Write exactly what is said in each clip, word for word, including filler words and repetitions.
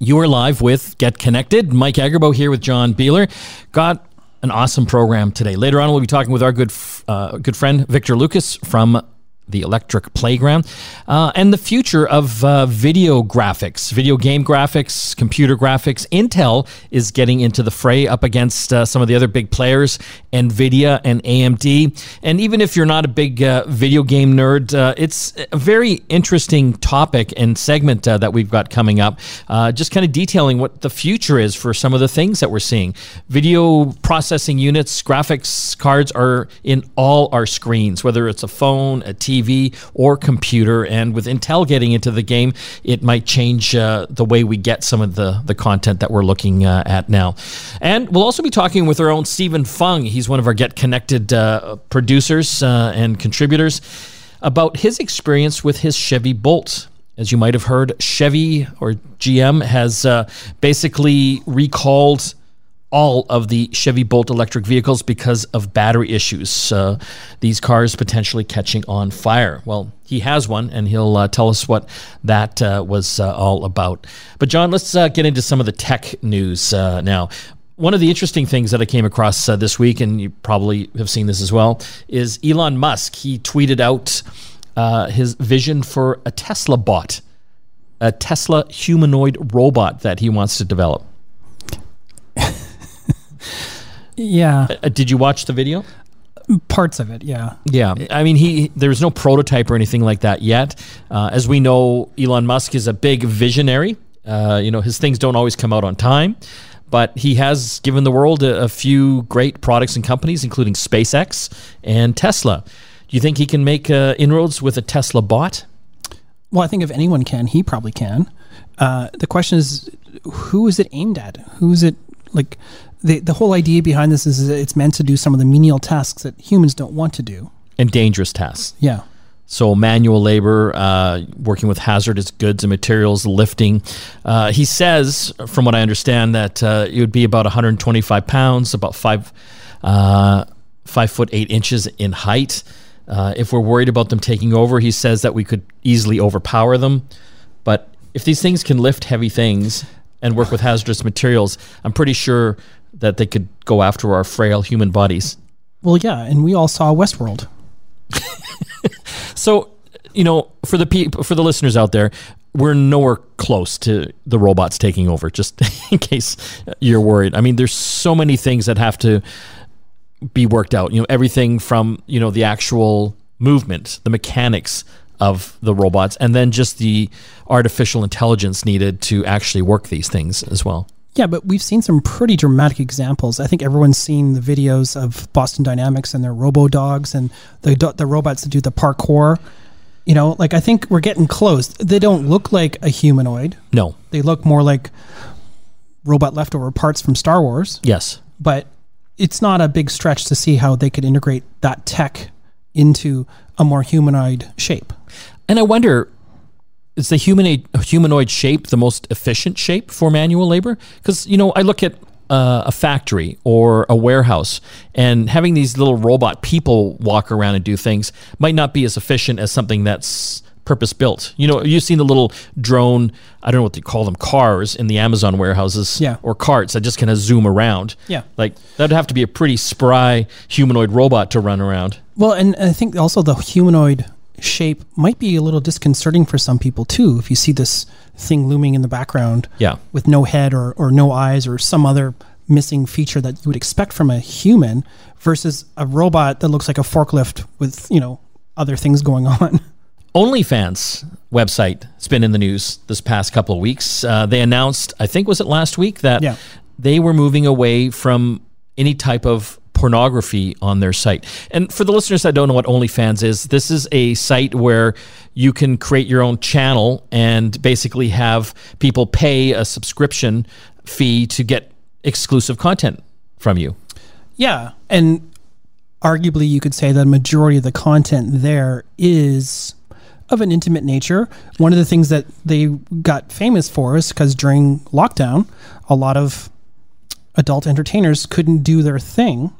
You are live with Get Connected. Mike Agarbo here with John Beeler. Got an awesome program today. Later on, we'll be talking with our good uh, good friend, Victor Lucas from the Electric Playground, uh, and the future of uh, video graphics, video game graphics, computer graphics. Intel is getting into the fray up against uh, some of the other big players, Nvidia and A M D. And even if you're not a big uh, video game nerd, uh, it's a very interesting topic and segment uh, that we've got coming up, uh, just kind of detailing what the future is for some of the things that we're seeing. Video processing units, graphics cards are in all our screens, whether it's a phone, a T V, T V or computer, and with Intel getting into the game, it might change uh, the way we get some of the, the content that we're looking uh, at now. And we'll also be talking with our own Stephen Fung. He's one of our Get Connected uh, producers uh, and contributors about his experience with his Chevy Bolt. As you might have heard, Chevy or G M has uh, basically recalled all of the Chevy Bolt electric vehicles because of battery issues. Uh, these cars potentially catching on fire. Well, he has one, and he'll uh, tell us what that uh, was uh, all about. But John, let's uh, get into some of the tech news uh, now. One of the interesting things that I came across uh, this week, and you probably have seen this as well, is Elon Musk. He tweeted out uh, his vision for a Tesla bot, a Tesla humanoid robot that he wants to develop. Yeah. Uh, did you watch the video? Parts of it, yeah. Yeah. I mean, he there's no prototype or anything like that yet. Uh, as we know, Elon Musk is a big visionary. Uh, you know, his things don't always come out on time, but he has given the world a, a few great products and companies, including SpaceX and Tesla. Do you think he can make uh, inroads with a Tesla bot? Well, I think if anyone can, he probably can. Uh, the question is, who is it aimed at? Who is it, like... The the whole idea behind this is that it's meant to do some of the menial tasks that humans don't want to do. And dangerous tasks. Yeah. So manual labor, uh, working with hazardous goods and materials, lifting. Uh, he says, from what I understand, that uh, it would be about one hundred twenty-five pounds, about five, uh, five foot eight inches in height. Uh, if we're worried about them taking over, he says that we could easily overpower them. But if these things can lift heavy things and work with hazardous materials, I'm pretty sure that they could go after our frail human bodies. Well, yeah, and we all saw Westworld. So, you know, for the pe- for the listeners out there, we're nowhere close to the robots taking over, just in case you're worried. I mean, there's so many things that have to be worked out. You know, everything from, you know, the actual movement, the mechanics of the robots, and then just the artificial intelligence needed to actually work these things as well. Yeah, but we've seen some pretty dramatic examples. I think everyone's seen the videos of Boston Dynamics and their robo-dogs and the do- the robots that do the parkour. You know, like, I think we're getting close. They don't look like a humanoid. No. They look more like robot leftover parts from Star Wars. Yes. But it's not a big stretch to see how they could integrate that tech into a more humanoid shape. And I wonder, is the humanoid humanoid shape the most efficient shape for manual labor? Because, you know, I look at uh, a factory or a warehouse, and having these little robot people walk around and do things might not be as efficient as something that's purpose-built. You know, you've seen the little drone, I don't know what they call them, cars in the Amazon warehouses, yeah, or carts that just kind of zoom around. Yeah. Like, that'd have to be a pretty spry humanoid robot to run around. Well, and I think also the humanoid shape might be a little disconcerting for some people too, if you see this thing looming in the background, yeah, with no head or, or no eyes or some other missing feature that you would expect from a human versus a robot that looks like a forklift with, you know, other things going on. OnlyFans website has been in the news this past couple of weeks. Uh, they announced, I think was it last week, that yeah. they were moving away from any type of pornography on their site. And for the listeners that don't know what OnlyFans is, this is a site where you can create your own channel and basically have people pay a subscription fee to get exclusive content from you. Yeah, and arguably you could say that a majority of the content there is of an intimate nature. One of the things that they got famous for is because during lockdown, a lot of adult entertainers couldn't do their thing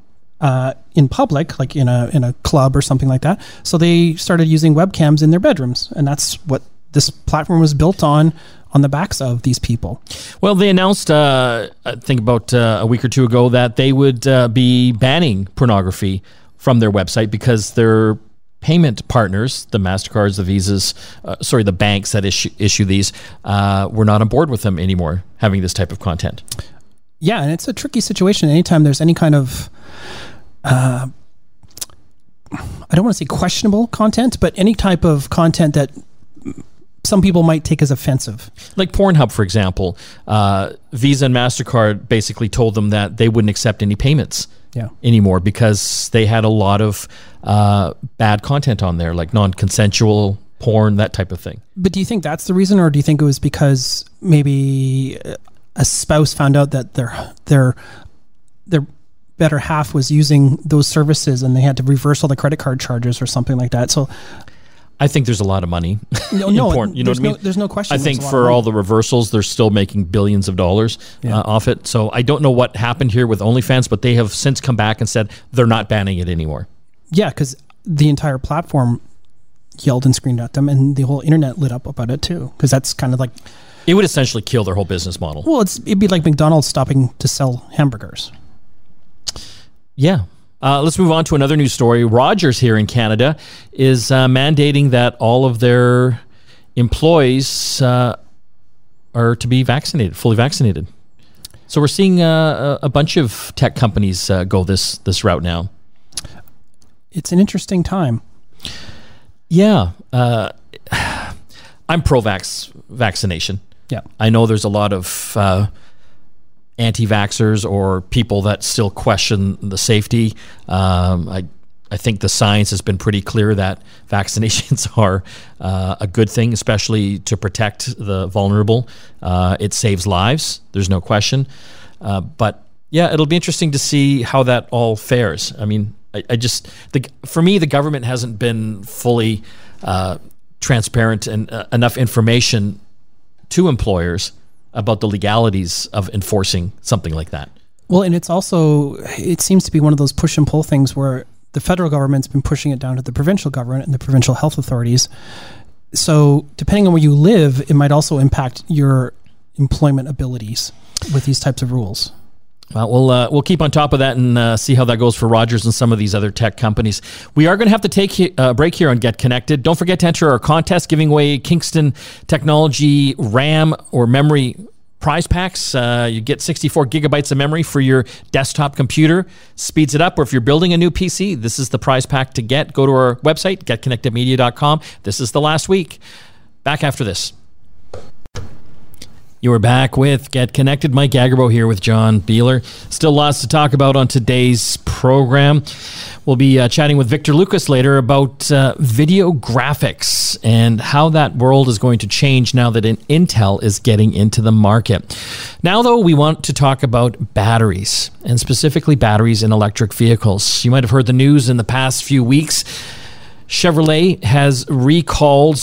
Uh, in public, like in a in a club or something like that. So they started using webcams in their bedrooms, and that's what this platform was built on on the backs of these people. Well, they announced, uh, I think about uh, a week or two ago, that they would uh, be banning pornography from their website because they're payment partners, the MasterCards, the Visas, uh, sorry, the banks that issue, issue these, uh, we're not on board with them anymore having this type of content. Yeah, and it's a tricky situation. Anytime there's any kind of, uh, I don't want to say questionable content, but any type of content that some people might take as offensive. Like Pornhub, for example, uh, Visa and MasterCard basically told them that they wouldn't accept any payments yeah. anymore because they had a lot of uh, bad content on there, like non-consensual porn, that type of thing. But do you think that's the reason, or do you think it was because maybe a spouse found out that their their their better half was using those services and they had to reverse all the credit card charges or something like that? So... I think there's a lot of money. No, no, porn, you know what I mean? No, there's no question. I think for all the reversals, they're still making billions of dollars yeah. uh, off it. So I don't know what happened here with OnlyFans, but they have since come back and said they're not banning it anymore. Yeah, because the entire platform yelled and screamed at them, and the whole internet lit up about it too, because that's kind of like... It would essentially kill their whole business model. Well, it's, it'd be like McDonald's stopping to sell hamburgers. Yeah. Uh, let's move on to another news story. Rogers here in Canada is uh, mandating that all of their employees uh, are to be vaccinated, fully vaccinated. So we're seeing uh, a bunch of tech companies uh, go this this route now. It's an interesting time. Yeah. Uh, I'm pro-vax vaccination. Yeah. I know there's a lot of... Uh, anti-vaxxers or people that still question the safety. Um, I I think the science has been pretty clear that vaccinations are uh, a good thing, especially to protect the vulnerable. Uh, it saves lives. There's no question. Uh, but yeah, it'll be interesting to see how that all fares. I mean, I, I just, the, for me, the government hasn't been fully uh, transparent and uh, enough information to employers about the legalities of enforcing something like that. Well, and it's also, it seems to be one of those push and pull things where the federal government's been pushing it down to the provincial government and the provincial health authorities. So depending on where you live, it might also impact your employment abilities with these types of rules. Well, we'll, uh, we'll keep on top of that and uh, see how that goes for Rogers and some of these other tech companies. We are going to have to take a uh, break here on Get Connected. Don't forget to enter our contest giving away Kingston Technology RAM or memory prize packs. Uh, you get sixty-four gigabytes of memory for your desktop computer. Speeds it up. Or if you're building a new P C, this is the prize pack to get. Go to our website, get connected media dot com. This is the last week. Back after this. You are back with Get Connected. Mike Agarbo here with John Beeler. Still lots to talk about on today's program. We'll be uh, chatting with Victor Lucas later about uh, video graphics and how that world is going to change now that Intel is getting into the market. Now, though, we want to talk about batteries, and specifically batteries in electric vehicles. You might have heard the news in the past few weeks. Chevrolet has recalled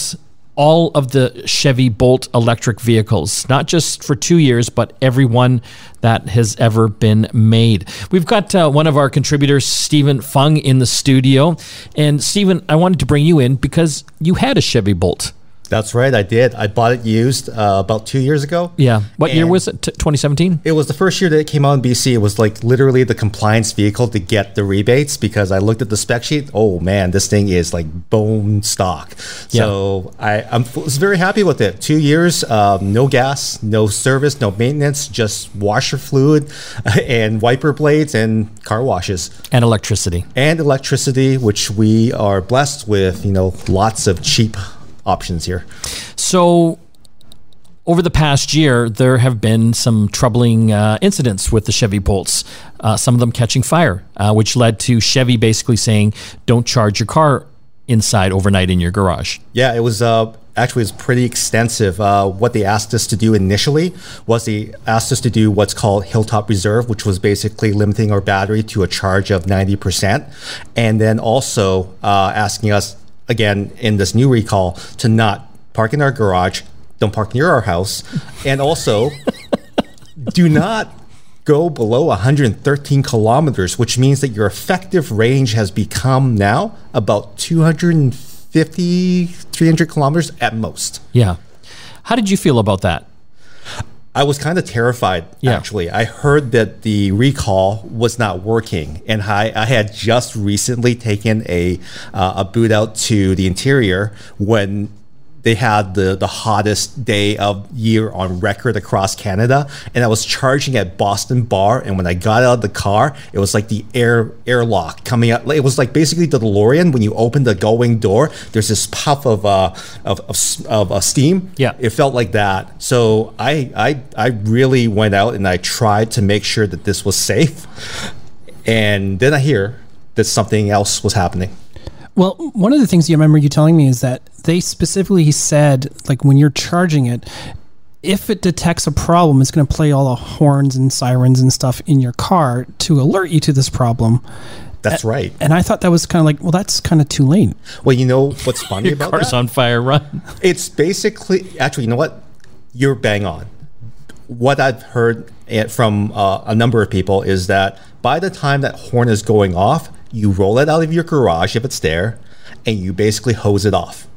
all of the Chevy Bolt electric vehicles, not just for two years, but every one that has ever been made. We've got uh, one of our contributors, Stephen Fung, in the studio. And Stephen, I wanted to bring you in because you had a Chevy Bolt. That's right, I did. I bought it used uh, about two years ago. Yeah. What year was it? twenty seventeen? It was the first year that it came out in B C. It was like literally the compliance vehicle to get the rebates because I looked at the spec sheet. Oh, man, this thing is like bone stock. Yeah. So I I'm, was very happy with it. Two years, um, no gas, no service, no maintenance, just washer fluid and wiper blades and car washes. And electricity. And electricity, which we are blessed with, you know, lots of cheap options here. So over the past year, there have been some troubling uh, incidents with the Chevy Bolts, uh, some of them catching fire, uh, which led to Chevy basically saying, don't charge your car inside overnight in your garage. Yeah, it was uh, actually it's pretty extensive. Uh, what they asked us to do initially was they asked us to do what's called Hilltop Reserve, which was basically limiting our battery to a charge of ninety percent. And then also uh, asking us, again, in this new recall, to not park in our garage, don't park near our house, and also do not go below one hundred thirteen kilometers, which means that your effective range has become now about two hundred fifty, three hundred kilometers at most. Yeah. How did you feel about that? I was kind of terrified, yeah. actually. I heard that the recall was not working, and I, I had just recently taken a uh, a boot out to the interior when they had the, the hottest day of year on record across Canada, and I was charging at Boston Bar, and when I got out of the car, it was like the air airlock coming out. It was like basically the DeLorean. When you open the going door, there's this puff of uh of of, of uh, steam. Yeah, it felt like that. So I I I really went out and I tried to make sure that this was safe, and then I hear that something else was happening. Well, one of the things you remember you telling me is that they specifically said, like, when you're charging it, if it detects a problem, it's going to play all the horns and sirens and stuff in your car to alert you to this problem. That's right. And I thought that was kind of like, well, that's kind of too late. Well, you know what's funny about that? Your car's on fire, run. It's basically, actually, you know what? You're bang on. What I've heard from uh, a number of people is that by the time that horn is going off, you roll it out of your garage if it's there, and you basically hose it off,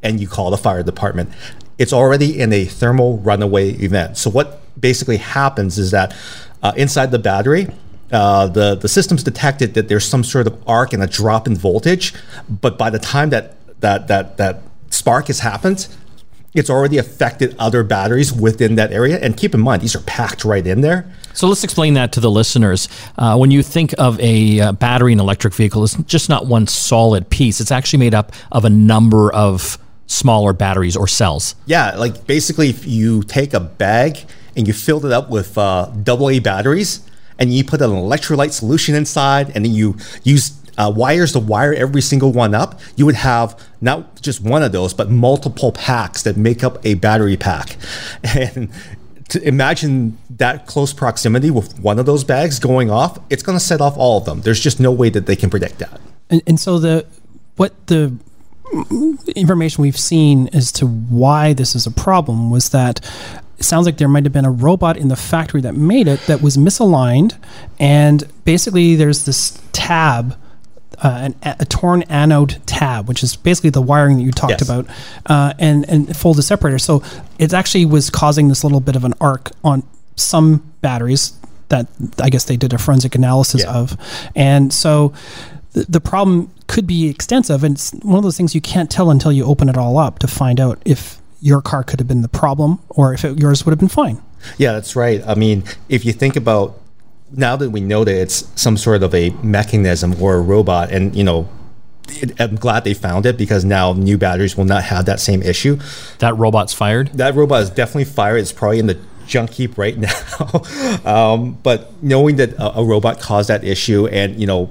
and you call the fire department. It's already in a thermal runaway event. So what basically happens is that uh, inside the battery, uh, the, the system's detected that there's some sort of arc and a drop in voltage, but by the time that that that that spark has happened, it's already affected other batteries within that area. And keep in mind, these are packed right in there. So let's explain that to the listeners. Uh, when you think of a uh, battery in an electric vehicle, it's just not one solid piece. It's actually made up of a number of smaller batteries or cells. Yeah, like basically if you take a bag and you fill it up with uh, double A batteries and you put an electrolyte solution inside and then you use Uh, wires to wire every single one up, you would have not just one of those, but multiple packs that make up a battery pack. And to imagine that close proximity with one of those bags going off, it's going to set off all of them. There's just no way that they can predict that. And, and so the what the information we've seen as to why this is a problem was that it sounds like there might have been a robot in the factory that made it that was misaligned, and basically there's this tab Uh, an, a torn anode tab, which is basically the wiring that you talked yes. about, uh, and, and folded separator. So it actually was causing this little bit of an arc on some batteries that I guess they did a forensic analysis yeah. of. And so th- the problem could be extensive. And it's one of those things you can't tell until you open it all up to find out if your car could have been the problem or if it, yours would have been fine. Yeah, that's right. I mean, if you think about now that we know that it's some sort of a mechanism or a robot, and you know, it, I'm glad they found it because now new batteries will not have that same issue. That robot's fired? That robot is definitely fired. It's probably in the junk heap right now. um, but knowing that a, a robot caused that issue, and you know,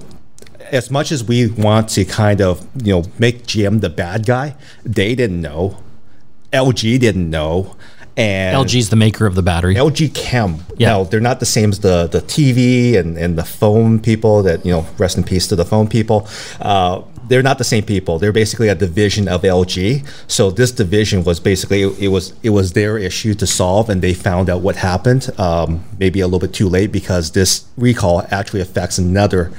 as much as we want to kind of you know make G M the bad guy, they didn't know. L G didn't know. And L G's the maker of the battery. L G Chem. Yeah. Now, they're not the same as the, the T V and, and the phone people that, you know, rest in peace to the phone people. Uh, they're not the same people. They're basically a division of L G. So this division was basically, it, it was it was their issue to solve, and they found out what happened, um, maybe a little bit too late, because this recall actually affects another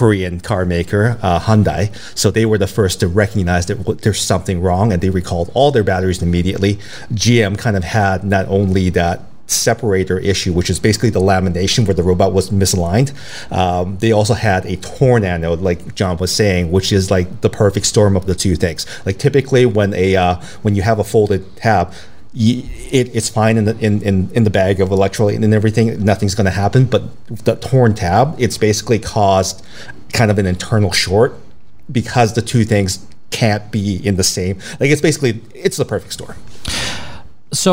Korean car maker, uh, Hyundai. So they were the first to recognize that there's something wrong, and they recalled all their batteries immediately. G M kind of had not only that separator issue, which is basically the lamination where the robot was misaligned, um, they also had a torn anode, like John was saying, which is like the perfect storm of the two things. Like typically when a uh, when you have a folded tab, It, it's fine in the in, in, in the bag of electrolyte and everything. Nothing's going to happen. But the torn tab, it's basically caused kind of an internal short because the two things can't be in the same. Like it's basically it's the perfect storm. So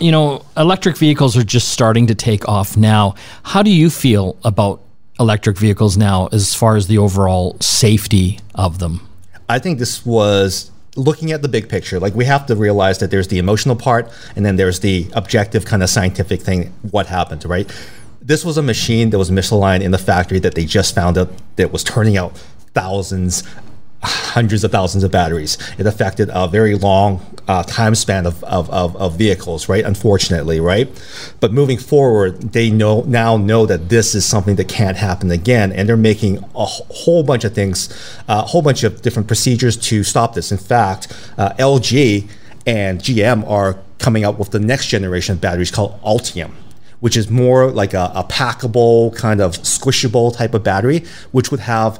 you know, electric vehicles are just starting to take off now. How do you feel about electric vehicles now, as far as the overall safety of them? I think this was. Looking at the big picture, like we have to realize that there's the emotional part and then there's the objective kind of scientific thing, what happened, right? This was a machine that was misaligned in the factory that they just found out that was turning out thousands, hundreds of thousands of batteries. It affected a very long uh, time span of, of, of, of vehicles, right? Unfortunately, right? But moving forward, they know now know that this is something that can't happen again, and they're making a whole bunch of things, a whole bunch of different procedures to stop this. In fact, uh, L G and G M are coming up with the next generation of batteries called Ultium, which is more like a, a packable, kind of squishable type of battery, which would have,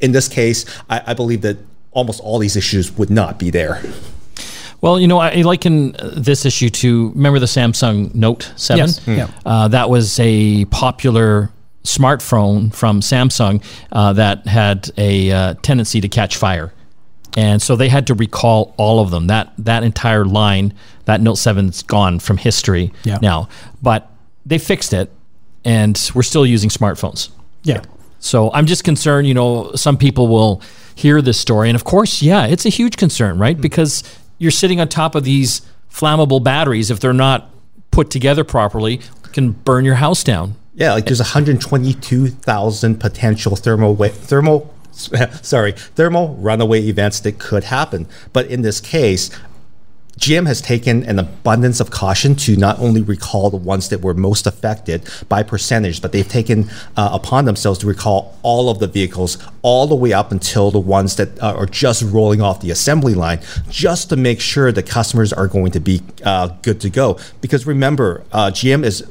in this case, I, I believe that almost all these issues would not be there. Well, you know, I liken this issue to, remember the Samsung Note seven? Yes. Mm. Yeah. Uh, that was a popular smartphone from Samsung uh, that had a uh, tendency to catch fire. And so they had to recall all of them. That that entire line, that Note seven's gone from history yeah. now. But they fixed it, and we're still using smartphones. Yeah. So I'm just concerned, you know, some people will hear this story. And of course, yeah, it's a huge concern, right? Mm-hmm. Because you're sitting on top of these flammable batteries. If they're not put together properly, can burn your house down. Yeah, like there's one hundred twenty-two thousand potential thermal... Wa- thermal Sorry, thermal runaway events that could happen. But in this case, G M has taken an abundance of caution to not only recall the ones that were most affected by percentage, but they've taken uh, upon themselves to recall all of the vehicles all the way up until the ones that are just rolling off the assembly line, just to make sure the customers are going to be uh, good to go. Because remember, uh, G M is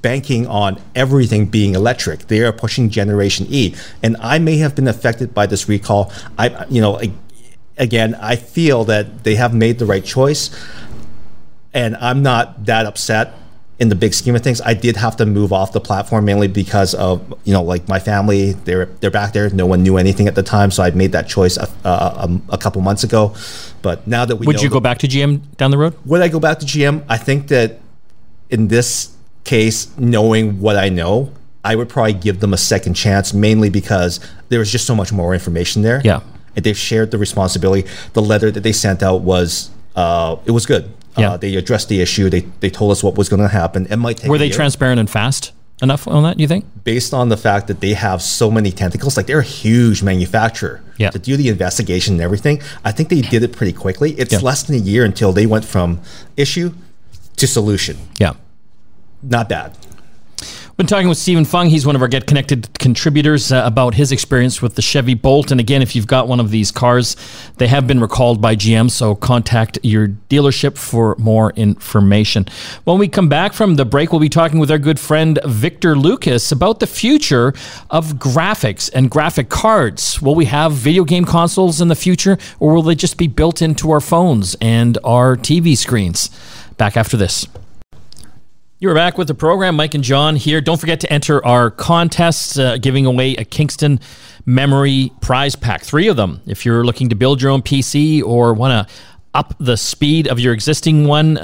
banking on everything being electric. They are pushing Generation E, and I may have been affected by this recall. I, you know, again, I feel that they have made the right choice, and I'm not that upset in the big scheme of things. I did have to move off the platform mainly because of, you know, like my family. They're they're back there. No one knew anything at the time, so I made that choice a, a, a couple months ago. But now that we would know you go the, back to G M down the road? Would I go back to G M? I think that in this case, knowing what I know, I would probably give them a second chance, mainly because there was just so much more information there. Yeah, and they've shared the responsibility. The letter that they sent out was uh, it was good. Yeah, uh, they addressed the issue. They they told us what was going to happen. It might take were they year. transparent and fast enough on that? Do you think, based on the fact that they have so many tentacles, like they're a huge manufacturer, yeah. to do the investigation and everything? I think they did it pretty quickly. It's yeah. less than a year until they went from issue to solution. Yeah. Not bad. We've been talking with Stephen Fung. He's one of our Get Connected contributors uh, about his experience with the Chevy Bolt. And again, if you've got one of these cars, they have been recalled by G M, so contact your dealership for more information. When we come back from the break, we'll be talking with our good friend Victor Lucas about the future of graphics and graphic cards. Will we have video game consoles in the future, or will they just be built into our phones and our T V screens? Back after this. You're back with the program. Mike and John here. Don't forget to enter our contests, uh, giving away a Kingston Memory prize pack. Three of them. If you're looking to build your own P C or want to up the speed of your existing one,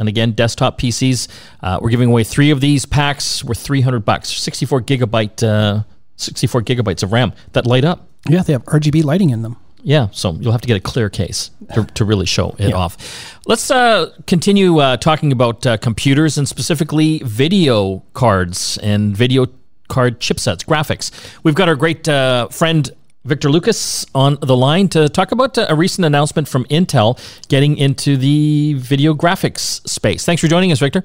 and again, desktop P Cs, uh, we're giving away three of these packs worth three hundred bucks. sixty-four gigabyte, uh, sixty-four gigabytes of RAM that light up. Yeah, they have R G B lighting in them. Yeah, so you'll have to get a clear case to, to really show it yeah. off. Let's uh, continue uh, talking about uh, computers and specifically video cards and video card chipsets, graphics. We've got our great uh, friend Victor Lucas on the line to talk about a recent announcement from Intel getting into the video graphics space. Thanks for joining us, Victor.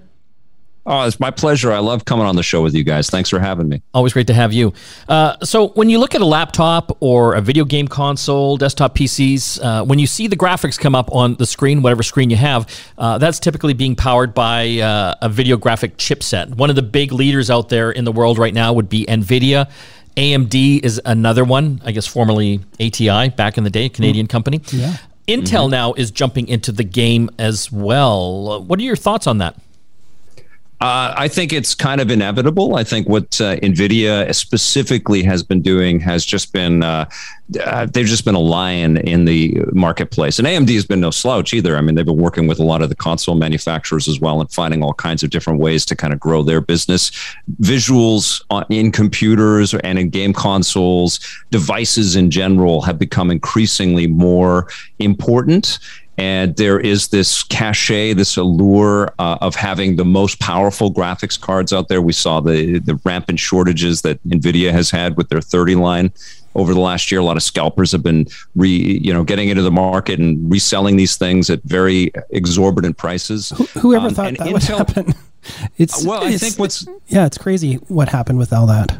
Oh, it's my pleasure. I love coming on the show with you guys. Thanks for having me. Always great to have you. Uh, so when you look at a laptop or a video game console, desktop P Cs, uh, when you see the graphics come up on the screen, whatever screen you have, uh, that's typically being powered by uh, a video graphic chipset. One of the big leaders out there in the world right now would be Nvidia. A M D is another one, I guess formerly A T I back in the day, Canadian mm-hmm. company. Yeah. Intel mm-hmm. now is jumping into the game as well. What are your thoughts on that? Uh, I think it's kind of inevitable. I think what uh, NVIDIA specifically has been doing has just been, uh, uh, they've just been a lion in the marketplace. And A M D has been no slouch either. I mean, they've been working with a lot of the console manufacturers as well and finding all kinds of different ways to kind of grow their business. Visuals on, in computers and in game consoles, devices in general have become increasingly more important. And there is this cachet, this allure uh, of having the most powerful graphics cards out there. We saw the the rampant shortages that NVIDIA has had with their thirty line over the last year. A lot of scalpers have been re, you know, getting into the market and reselling these things at very exorbitant prices. Who, whoever um, thought that Intel, would happen? It's well, it's, I think what's yeah, it's crazy what happened with all that.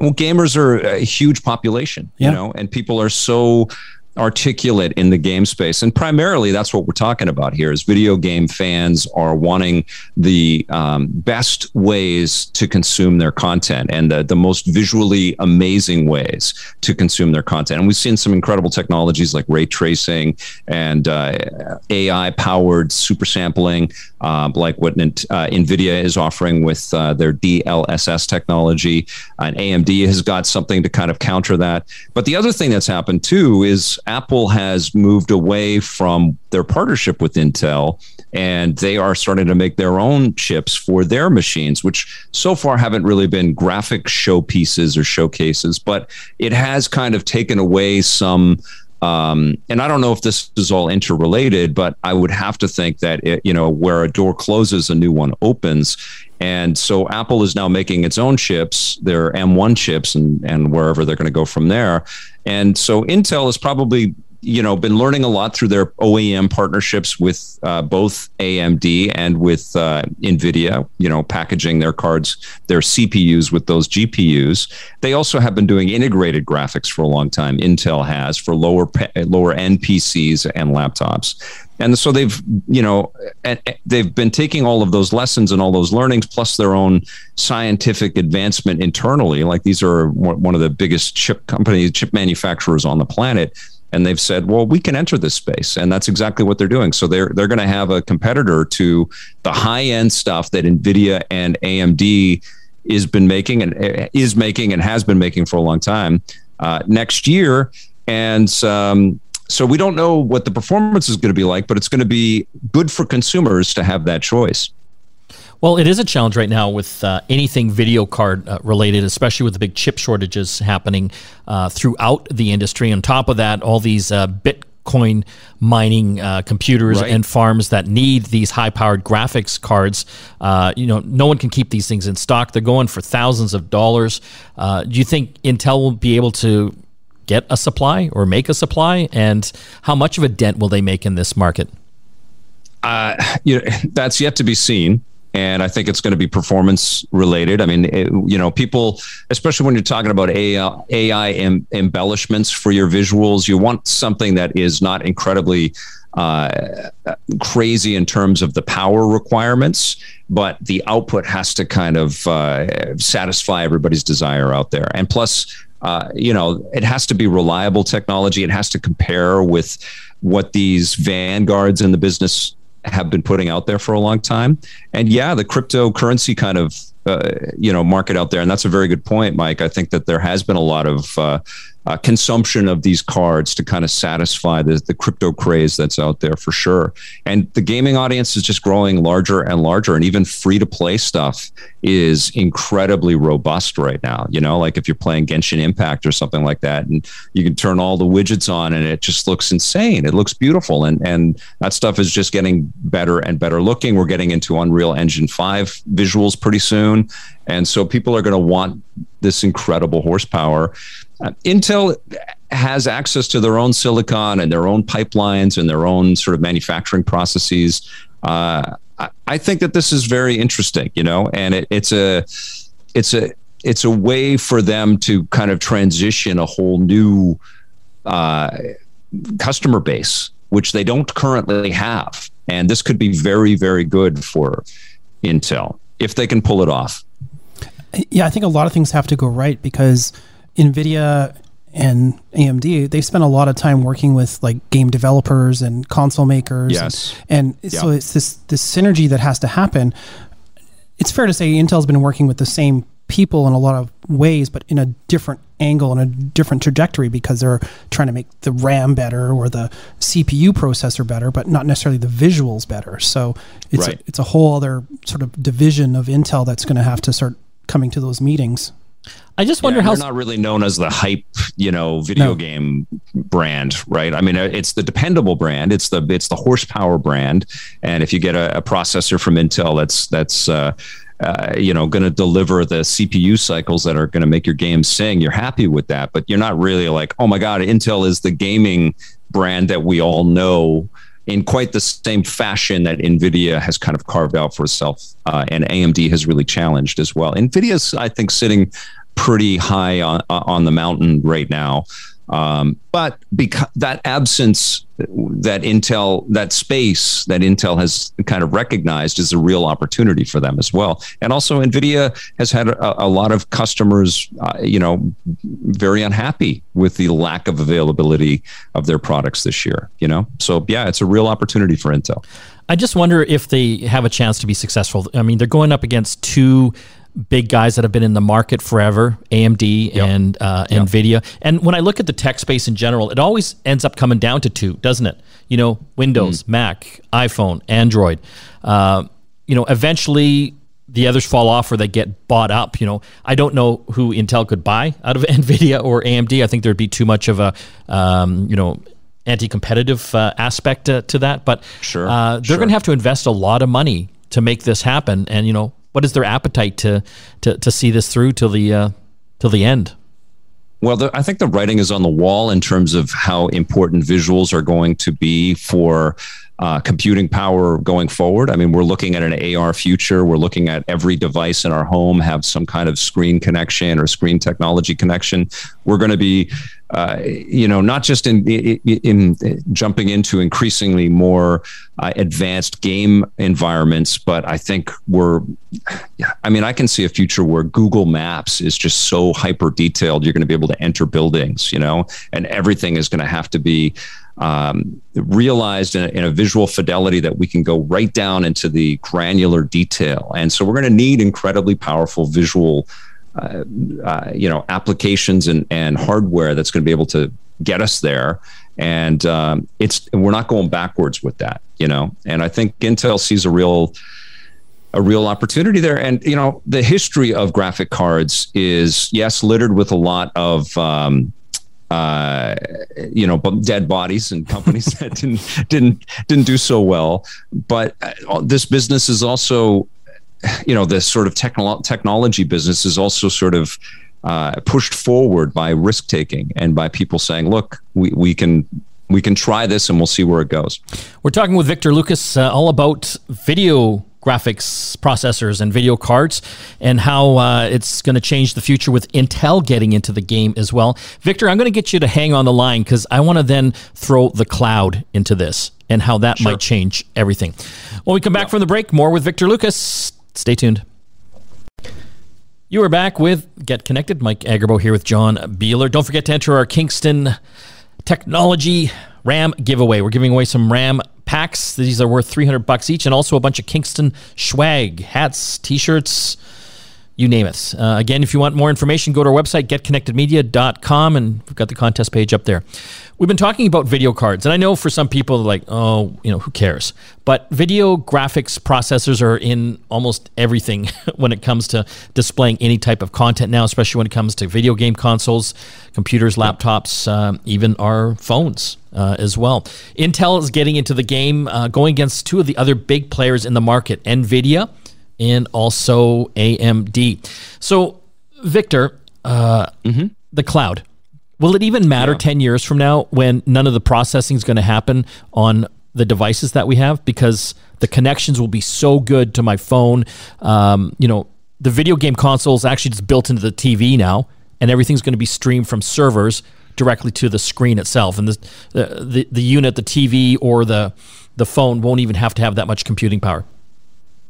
Well, gamers are a huge population, yeah. you know, and people are so articulate in the game space. And primarily that's what we're talking about here is video game fans are wanting the um, best ways to consume their content and the, the most visually amazing ways to consume their content. And we've seen some incredible technologies like ray tracing and uh, A I powered super sampling, uh, like what uh, Nvidia is offering with uh, their D L S S technology, and A M D has got something to kind of counter that. But the other thing that's happened too is Apple has moved away from their partnership with Intel, and they are starting to make their own chips for their machines, which so far haven't really been graphic showpieces or showcases, but it has kind of taken away some, um, and I don't know if this is all interrelated, but I would have to think that, it, you know, where a door closes, a new one opens. And so Apple is now making its own chips, their M one chips, and, and wherever they're going to go from there. And so Intel has probably, you know, been learning a lot through their O E M partnerships with uh, both A M D and with uh, Nvidia, you know, packaging their cards, their C P Us with those G P Us. They also have been doing integrated graphics for a long time. Intel has for lower lower end P Cs and laptops. And so they've, you know, they've been taking all of those lessons and all those learnings, plus their own scientific advancement internally. Like these are one of the biggest chip companies, chip manufacturers on the planet. And they've said, well, we can enter this space. And that's exactly what they're doing. So they're they're going to have a competitor to the high-end stuff that NVIDIA and A M D is been making and is making and has been making for a long time uh, next year. And um, so we don't know what the performance is going to be like, but it's going to be good for consumers to have that choice. Well, it is a challenge right now with uh, anything video card uh, related, especially with the big chip shortages happening uh, throughout the industry. On top of that, all these uh, Bitcoin mining uh, computers right. and farms that need these high-powered graphics cards. Uh, you know, no one can keep these things in stock. They're going for thousands of dollars. Uh, do you think Intel will be able to get a supply or make a supply? And how much of a dent will they make in this market? Uh, you know, that's yet to be seen. And I think it's going to be performance related. I mean, it, you know, people, especially when you're talking about A I, A I em- embellishments for your visuals, you want something that is not incredibly uh, crazy in terms of the power requirements, but the output has to kind of uh, satisfy everybody's desire out there. And plus, uh, you know, it has to be reliable technology. It has to compare with what these vanguards in the business have been putting out there for a long time. And yeah, the cryptocurrency kind of, uh, you know, market out there. And that's a very good point, Mike. I think that there has been a lot of uh, uh, consumption of these cards to kind of satisfy the, the crypto craze that's out there for sure. And the gaming audience is just growing larger and larger. And even free to play stuff is incredibly robust right now. You know, like if you're playing Genshin Impact or something like that, and you can turn all the widgets on and it just looks insane. It looks beautiful. And, and that stuff is just getting better and better looking. We're getting into Unreal Engine five visuals pretty soon. And so people are going to want this incredible horsepower. Uh, Intel has access to their own silicon and their own pipelines and their own sort of manufacturing processes. Uh, I think that this is very interesting, you know, and it, it's a, it's a, it's a way for them to kind of transition a whole new uh, customer base, which they don't currently have, and this could be very, very good for Intel if they can pull it off. Yeah, I think a lot of things have to go right because NVIDIA and A M D, they spent a lot of time working with like game developers and console makers. Yes. And, and yeah. so it's this, this synergy that has to happen. It's fair to say Intel's been working with the same people in a lot of ways, but in a different angle and a different trajectory because they're trying to make the RAM better or the C P U processor better, but not necessarily the visuals better. So it's, right. a, it's a whole other sort of division of Intel that's going to have to start coming to those meetings. I just wonder yeah, how they're not really known as the hype, you know, video no. game brand, right? I mean, it's the dependable brand, it's the it's the horsepower brand, and if you get a, a processor from Intel, that's that's uh, uh, you know, going to deliver the C P U cycles that are going to make your game sing. You're happy with that, but you're not really like, oh my God, Intel is the gaming brand that we all know in quite the same fashion that NVIDIA has kind of carved out for itself, uh, and A M D has really challenged as well. NVIDIA's, I think, sitting pretty high on on the mountain right now, Um, but because that absence, that Intel, that space that Intel has kind of recognized is a real opportunity for them as well. And also Nvidia has had a, a lot of customers, uh, you know, very unhappy with the lack of availability of their products this year, you know? So yeah, it's a real opportunity for Intel. I just wonder if they have a chance to be successful. I mean, they're going up against two big guys that have been in the market forever, A M D yep. and uh, yep. NVIDIA. And when I look at the tech space in general, it always ends up coming down to two, doesn't it? You know, Windows, mm. Mac, iPhone, Android. Uh, you know, eventually the others fall off or they get bought up. You know, I don't know who Intel could buy out of NVIDIA or A M D. I think there'd be too much of a, um, you know, anti-competitive uh, aspect to, to that. But sure, uh, they're sure. going to have to invest a lot of money to make this happen. And, you know, what is their appetite to to, to see this through till the uh, till the end? Well, the, I think the writing is on the wall in terms of how important visuals are going to be for uh, computing power going forward. I mean, we're looking at an A R future. We're looking at every device in our home have some kind of screen connection or screen technology connection. We're going to be, uh, you know, not just in, in in jumping into increasingly more uh, advanced game environments, but I think we're, I mean, I can see a future where Google Maps is just so hyper detailed. You're going to be able to enter buildings, you know, and everything is going to have to be um, realized in a, in a visual fidelity that we can go right down into the granular detail. And so we're going to need incredibly powerful visual Uh, uh, you know, applications and, and hardware that's going to be able to get us there. And um, it's we're not going backwards with that, you know. And I think Intel sees a real a real opportunity there. And, you know, the history of graphic cards is, yes, littered with a lot of, um, uh, you know, dead bodies and companies that didn't, didn't, didn't do so well. But this business is also, you know, this sort of technolo- technology business is also sort of uh, pushed forward by risk taking and by people saying, "Look, we, we can we can try this, and we'll see where it goes." We're talking with Victor Lucas uh, all about video graphics processors and video cards, and how uh, it's going to change the future with Intel getting into the game as well. Victor, I'm going to get you to hang on the line because I want to then throw the cloud into this and how that sure. might change everything. When we come back yeah. from the break, more with Victor Lucas. Stay tuned. You are back with Get Connected. Mike Agarbo here with John Beeler. Don't forget to enter our Kingston Technology RAM giveaway. We're giving away some RAM packs. These are worth three hundred bucks each, and also a bunch of Kingston swag, hats, T-shirts, you name it. Uh, again, if you want more information, go to our website, get connected media dot com, and we've got the contest page up there. We've been talking about video cards, and I know for some people, like, oh, you know, who cares? But video graphics processors are in almost everything when it comes to displaying any type of content now, especially when it comes to video game consoles, computers, laptops, um, even our phones uh, as well. Intel is getting into the game, uh, going against two of the other big players in the market, NVIDIA and also A M D. So, Victor, uh, mm-hmm. the cloud. Will it even matter yeah. ten years from now when none of the processing is going to happen on the devices that we have? Because the connections will be so good to my phone. Um, you know, the video game console is actually just built into the T V now, and everything's going to be streamed from servers directly to the screen itself. And the, the, the, the unit, the T V or the, the phone won't even have to have that much computing power.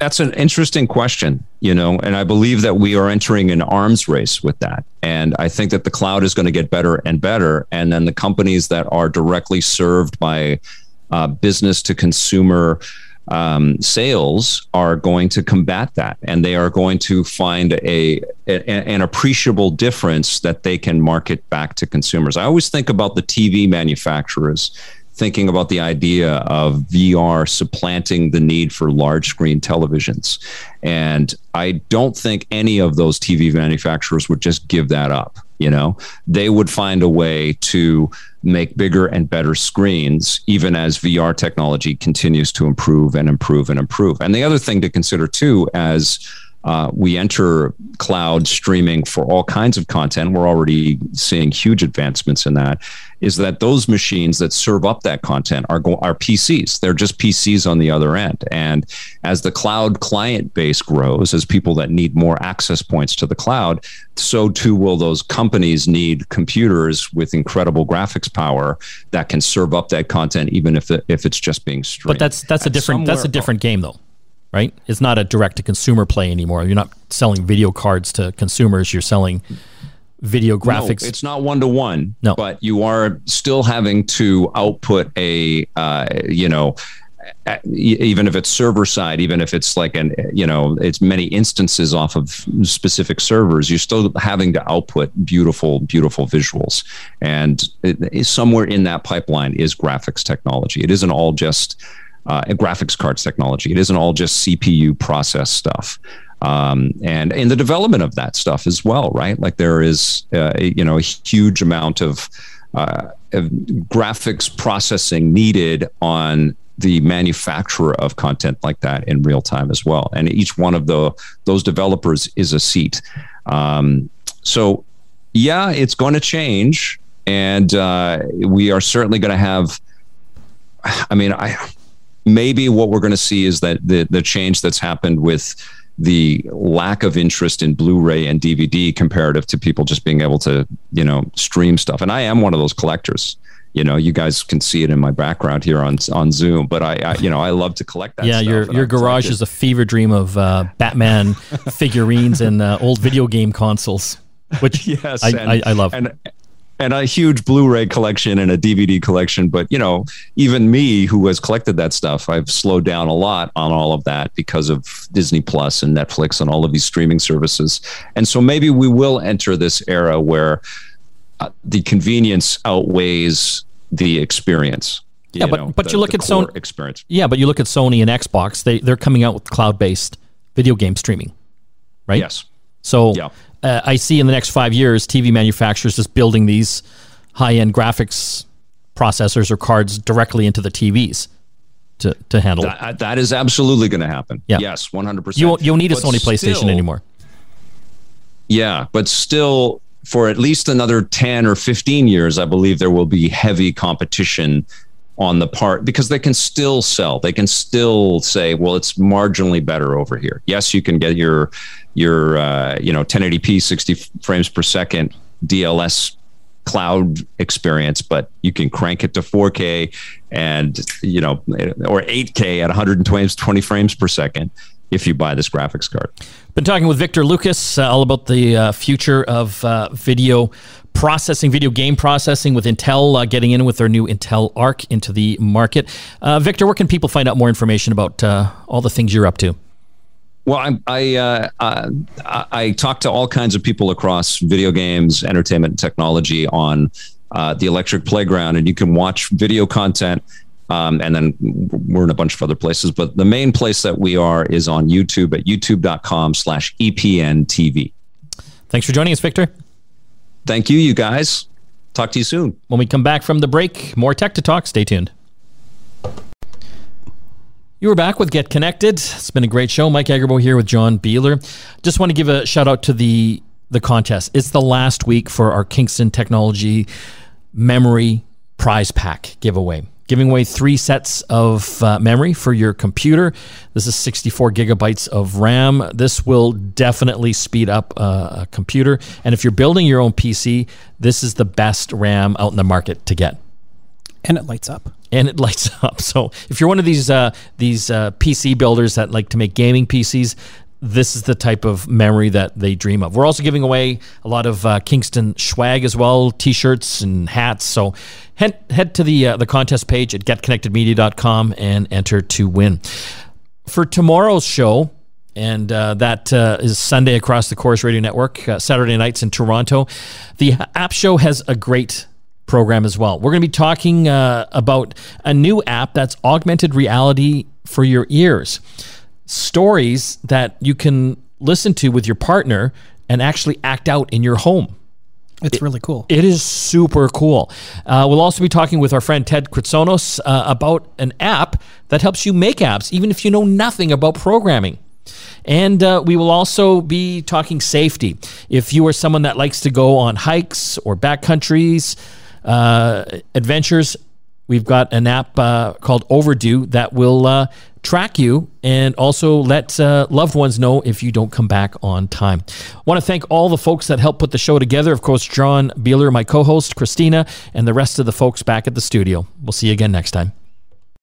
That's an interesting question, you know, and I believe that we are entering an arms race with that. And I think that the cloud is going to get better and better. And then the companies that are directly served by uh, business to consumer um, sales are going to combat that. And they are going to find a, a an appreciable difference that they can market back to consumers. I always think about the T V manufacturers thinking about the idea of V R supplanting the need for large screen televisions. And I don't think any of those T V manufacturers would just give that up. You know, they would find a way to make bigger and better screens, even as V R technology continues to improve and improve and improve. And the other thing to consider too, as Uh, we enter cloud streaming for all kinds of content. We're already seeing huge advancements in that, is that those machines that serve up that content are, are P Cs. They're just P Cs on the other end. And as the cloud client base grows, as people that need more access points to the cloud, so too will those companies need computers with incredible graphics power that can serve up that content, even if it, if it's just being streamed. But that's that's a different that's a different game, though. Right? It's not a direct-to-consumer play anymore. You're not selling video cards to consumers. You're selling video graphics. No, it's not one-to-one. No. But you are still having to output a, uh, you know, even if it's server-side, even if it's like an, you know, it's many instances off of specific servers, you're still having to output beautiful, beautiful visuals. And it, somewhere in that pipeline is graphics technology. It isn't all just... Uh, graphics cards technology. It isn't all just C P U process stuff. Um, and in the development of that stuff as well, right? Like there is, uh, you know, a huge amount of, uh, of graphics processing needed on the manufacturer of content like that in real time as well. And each one of the those developers is a seat. Um, so, yeah, it's going to change. And uh, we are certainly going to have, I mean, I... Maybe what we're going to see is that the, the change that's happened with the lack of interest in Blu-ray and D V D comparative to people just being able to, you know, stream stuff. And I am one of those collectors. You know, you guys can see it in my background here on on Zoom, but I, I you know, I love to collect that. Yeah, stuff. your your I garage is a fever dream of uh, Batman figurines and uh, old video game consoles, which yes, I, and, I, I love. And, And a huge Blu-ray collection and a D V D collection. But, you know, even me who has collected that stuff, I've slowed down a lot on all of that because of Disney Plus and Netflix and all of these streaming services. And so maybe we will enter this era where uh, the convenience outweighs the experience. Yeah, but, know, but the, you look at Sony experience. Yeah, but you look at Sony and Xbox, they, they're coming out with cloud-based video game streaming, right? Yes. So yeah. uh, I see in the next five years, T V manufacturers just building these high-end graphics processors or cards directly into the T Vs to, to handle. That, that is absolutely going to happen. Yeah. Yes, one hundred percent. You won't, you won't need a but Sony PlayStation still, anymore. Yeah, but still, for at least another ten or fifteen years, I believe there will be heavy competition on the part, because they can still sell. They can still say, well, it's marginally better over here. Yes, you can get your, your uh, you know, ten eighty p, sixty frames per second D L S cloud experience, but you can crank it to four K and, you know, or eight K at one hundred twenty frames per second if you buy this graphics card. Been talking with Victor Lucas uh, all about the uh, future of uh, video processing, video game processing, with Intel uh, getting in with their new Intel Arc into the market. Uh, Victor, where can people find out more information about uh, all the things you're up to? Well, I I, uh, uh, I talk to all kinds of people across video games, entertainment, and technology on uh, the Electric Playground, and you can watch video content. Um, and then we're in a bunch of other places, but the main place that we are is on YouTube at youtube dot com slash E P N T V. Thanks for joining us, Victor. Thank you, you guys. Talk to you soon. When we come back from the break, more Tech to Talk. Stay tuned. You are back with Get Connected. It's been a great show. Mike Agarbo here with John Beeler. Just want to give a shout out to the, the contest. It's the last week for our Kingston Technology Memory Prize Pack giveaway. Giving away three sets of uh, memory for your computer. This is sixty-four gigabytes of RAM. This will definitely speed up uh, a computer. And if you're building your own P C, this is the best RAM out in the market to get. And it lights up. And it lights up. So if you're one of these uh, these uh, P C builders that like to make gaming P Cs, this is the type of memory that they dream of. We're also giving away a lot of uh, Kingston swag as well, T-shirts and hats. So head, head to the uh, the contest page at get connected media dot com and enter to win. For tomorrow's show, and uh, that uh, is Sunday across the Chorus Radio Network, uh, Saturday nights in Toronto, the app show has a great program as well. We're going to be talking uh, about a new app that's augmented reality for your ears. Stories that you can listen to with your partner and actually act out in your home. It's it, really cool. It is super cool. Uh, we'll also be talking with our friend Ted Kritsonos uh, about an app that helps you make apps, even if you know nothing about programming. And uh, we will also be talking safety. If you are someone that likes to go on hikes or backcountries, uh, adventures, we've got an app uh, called Overdue that will uh, track you and also let uh, loved ones know if you don't come back on time. I want to thank all the folks that helped put the show together. Of course, John Beeler, my co-host, Christina, and the rest of the folks back at the studio. We'll see you again next time.